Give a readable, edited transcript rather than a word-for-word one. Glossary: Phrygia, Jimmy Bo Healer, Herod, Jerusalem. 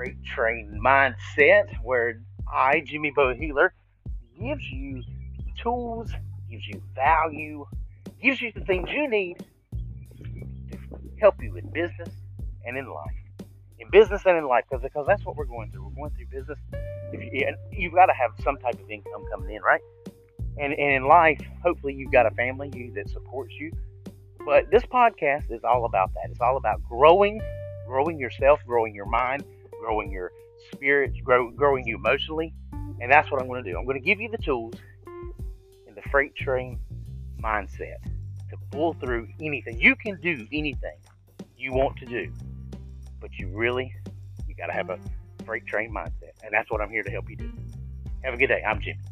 Freight Train Mindset, where I, Jimmy Bo Healer, gives you tools, gives you value, gives you the things you need to help you in business and in life. In business and in life, because that's what we're going through. We're going through business. You've got to have some type of income coming in, right? And in life, hopefully you've got a family that supports you. But this podcast is all about that. It's all about growing yourself, growing your mind, growing your spirit, growing you emotionally. And that's what I'm going to do. I'm going to give you the tools in the freight train mindset to pull through anything. You can do anything you want to do, but you got to have a freight train mindset. And that's what I'm here to help you do. Have a good day. I'm Jimmy.